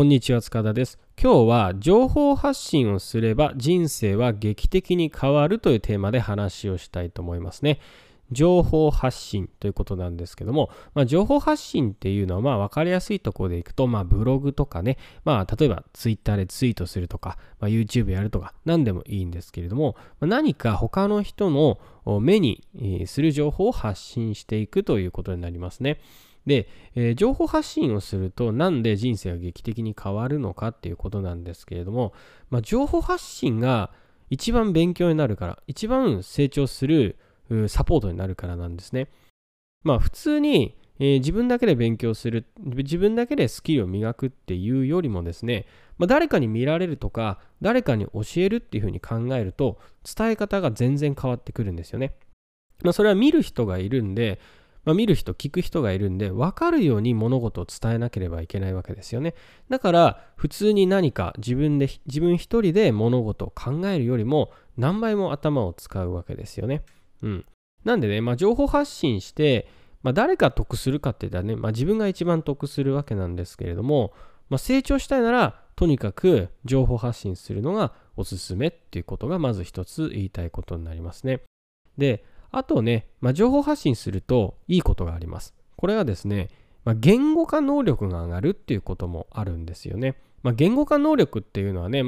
こんにちは、塚田です。今日は情報発信をすれば人生は劇的に変わるというテーマで話をしたいと思いますね。情報発信ということなんですけども、情報発信っていうのは分かりやすいところでいくと、ブログとかね、例えばツイッターでツイートするとか、YouTube やるとか何でもいいんですけれども、何か他の人の目にする情報を発信していくということになりますね。で、情報発信をするとなんで人生が劇的に変わるのかっていうことなんですけれども、情報発信が一番勉強になるから、一番成長するサポートになるからなんですね。普通に、自分だけで勉強する、自分だけでスキルを磨くっていうよりもですね、誰かに見られるとか誰かに教えるっていうふうに考えると伝え方が全然変わってくるんですよね。それは見る人がいるんで、見る人、聞く人がいるんで、分かるように物事を伝えなければいけないわけですよね。だから、普通に何か自分一人で物事を考えるよりも、何倍も頭を使うわけですよね。なんでね、情報発信して、誰が得するかって言ったらね、自分が一番得するわけなんですけれども、成長したいなら、とにかく情報発信するのがおすすめっていうことが、まず一つ言いたいことになりますね。で、あとね、情報発信するといいことがあります。これはですね、言語化能力が上がるっていうこともあるんですよね。言語化能力っていうのはね、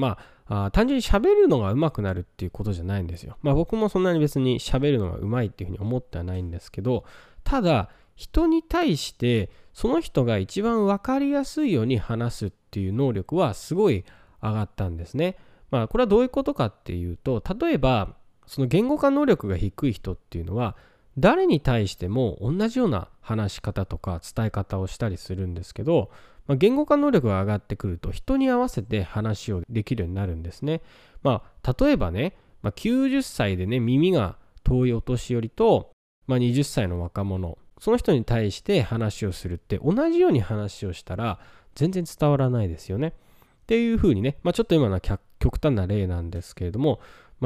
単純に喋るのが上手くなるっていうことじゃないんですよ。僕もそんなに別に喋るのが上手いっていうふうに思ってはないんですけど、ただ人に対してその人が一番分かりやすいように話すっていう能力はすごい上がったんですね。これはどういうことかっていうと、例えばその言語化能力が低い人っていうのは誰に対しても同じような話し方とか伝え方をしたりするんですけど、言語化能力が上がってくると人に合わせて話をできるようになるんですね。例えばね、90歳でね、耳が遠いお年寄りと、20歳の若者、その人に対して話をするって、同じように話をしたら全然伝わらないですよね。っていうふうにね、ちょっと今のは極端な例なんですけれども、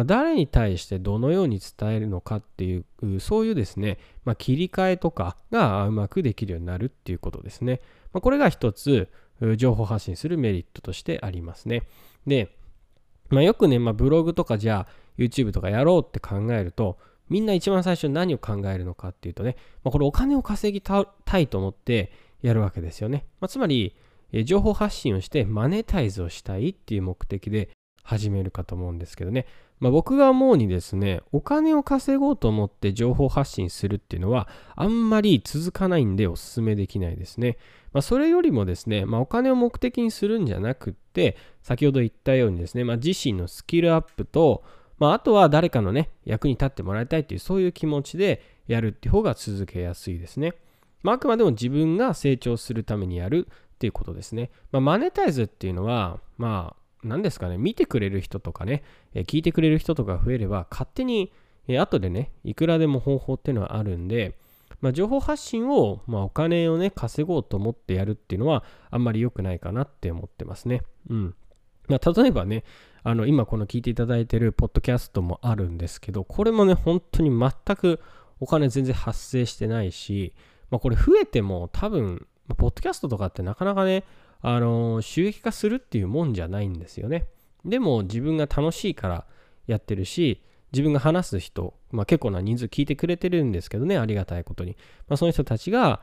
誰に対してどのように伝えるのかっていう、そういうですね、切り替えとかがうまくできるようになるっていうことですね。これが一つ情報発信するメリットとしてありますね。で、よくね、ブログとかじゃあ YouTube とかやろうって考えると、みんな一番最初に何を考えるのかっていうとね、これお金を稼ぎたいと思ってやるわけですよね。つまり情報発信をしてマネタイズをしたいっていう目的で始めるかと思うんですけどね。僕が思うにですね、お金を稼ごうと思って情報発信するっていうのはあんまり続かないんでおすすめできないですね。それよりもですね、お金を目的にするんじゃなくって、先ほど言ったようにですね、自身のスキルアップと、あとは誰かのね、役に立ってもらいたいっていう、そういう気持ちでやるっていう方が続けやすいですね。あくまでも自分が成長するためにやるっていうことですね。マネタイズっていうのは、何ですかね、見てくれる人とかね、聞いてくれる人とか増えれば勝手に後でね、いくらでも方法っていうのはあるんで、情報発信を、お金をね、稼ごうと思ってやるっていうのはあんまり良くないかなって思ってますね。例えばね、今この聞いていただいてるポッドキャストもあるんですけど、これもね、本当に全くお金全然発生してないし、これ増えても多分、ポッドキャストとかってなかなかね、収益化するっていうもんじゃないんですよね。でも自分が楽しいからやってるし、自分が話す人、結構な人数聞いてくれてるんですけどね、ありがたいことに。その人たちが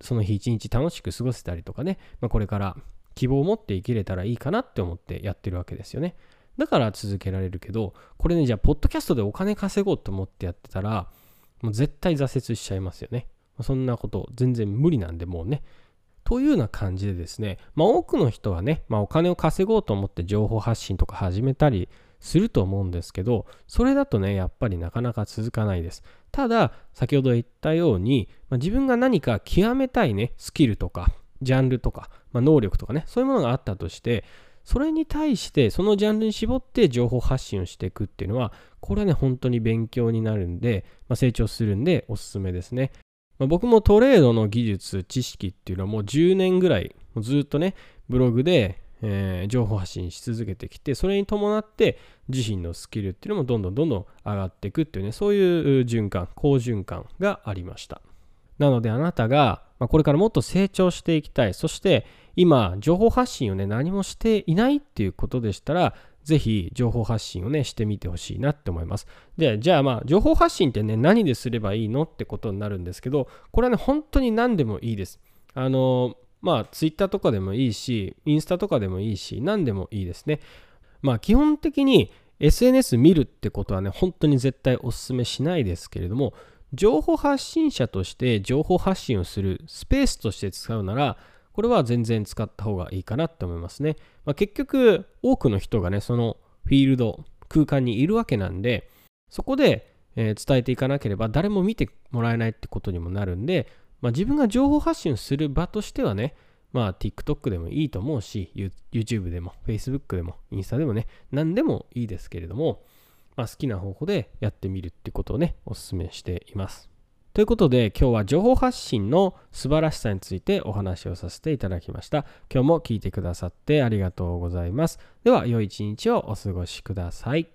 その日一日楽しく過ごせたりとかね、これから希望を持って生きれたらいいかなって思ってやってるわけですよね。だから続けられるけど、これね、じゃあポッドキャストでお金稼ごうと思ってやってたら、もう絶対挫折しちゃいますよね。そんなこと全然無理なんで、もうね。というような感じでですね、多くの人はね、お金を稼ごうと思って情報発信とか始めたりすると思うんですけど、それだとね、やっぱりなかなか続かないです。ただ、先ほど言ったように、自分が何か極めたいね、スキルとか、ジャンルとか、能力とかね、そういうものがあったとして、それに対して、そのジャンルに絞って情報発信をしていくっていうのは、これはね、本当に勉強になるんで、成長するんで、おすすめですね。僕もトレードの技術、知識っていうのはもう10年ぐらいずっとね、ブログで、情報発信し続けてきて、それに伴って自身のスキルっていうのもどんどん上がっていくっていうね、そういう循環、好循環がありました。なのであなたがこれからもっと成長していきたい。そして今情報発信をね何もしていないっていうことでしたら、ぜひ情報発信をねしてみてほしいなって思います。で、じゃあ情報発信ってね何ですればいいのってことになるんですけど、これはね本当に何でもいいです。ツイッターとかでもいいし、インスタとかでもいいし、何でもいいですね。基本的に SNS 見るってことはね本当に絶対お勧めしないですけれども、情報発信者として情報発信をするスペースとして使うなら、これは全然使った方がいいかなと思いますね。結局多くの人がねそのフィールド空間にいるわけなんで、そこで伝えていかなければ誰も見てもらえないってことにもなるんで、自分が情報発信をする場としてはね、TikTok でもいいと思うし、 YouTube でも Facebook でもインスタでもね何でもいいですけれども、好きな方法でやってみるってことをねお勧めしています。ということで、今日は情報発信の素晴らしさについてお話をさせていただきました。今日も聞いてくださってありがとうございます。では良い一日をお過ごしください。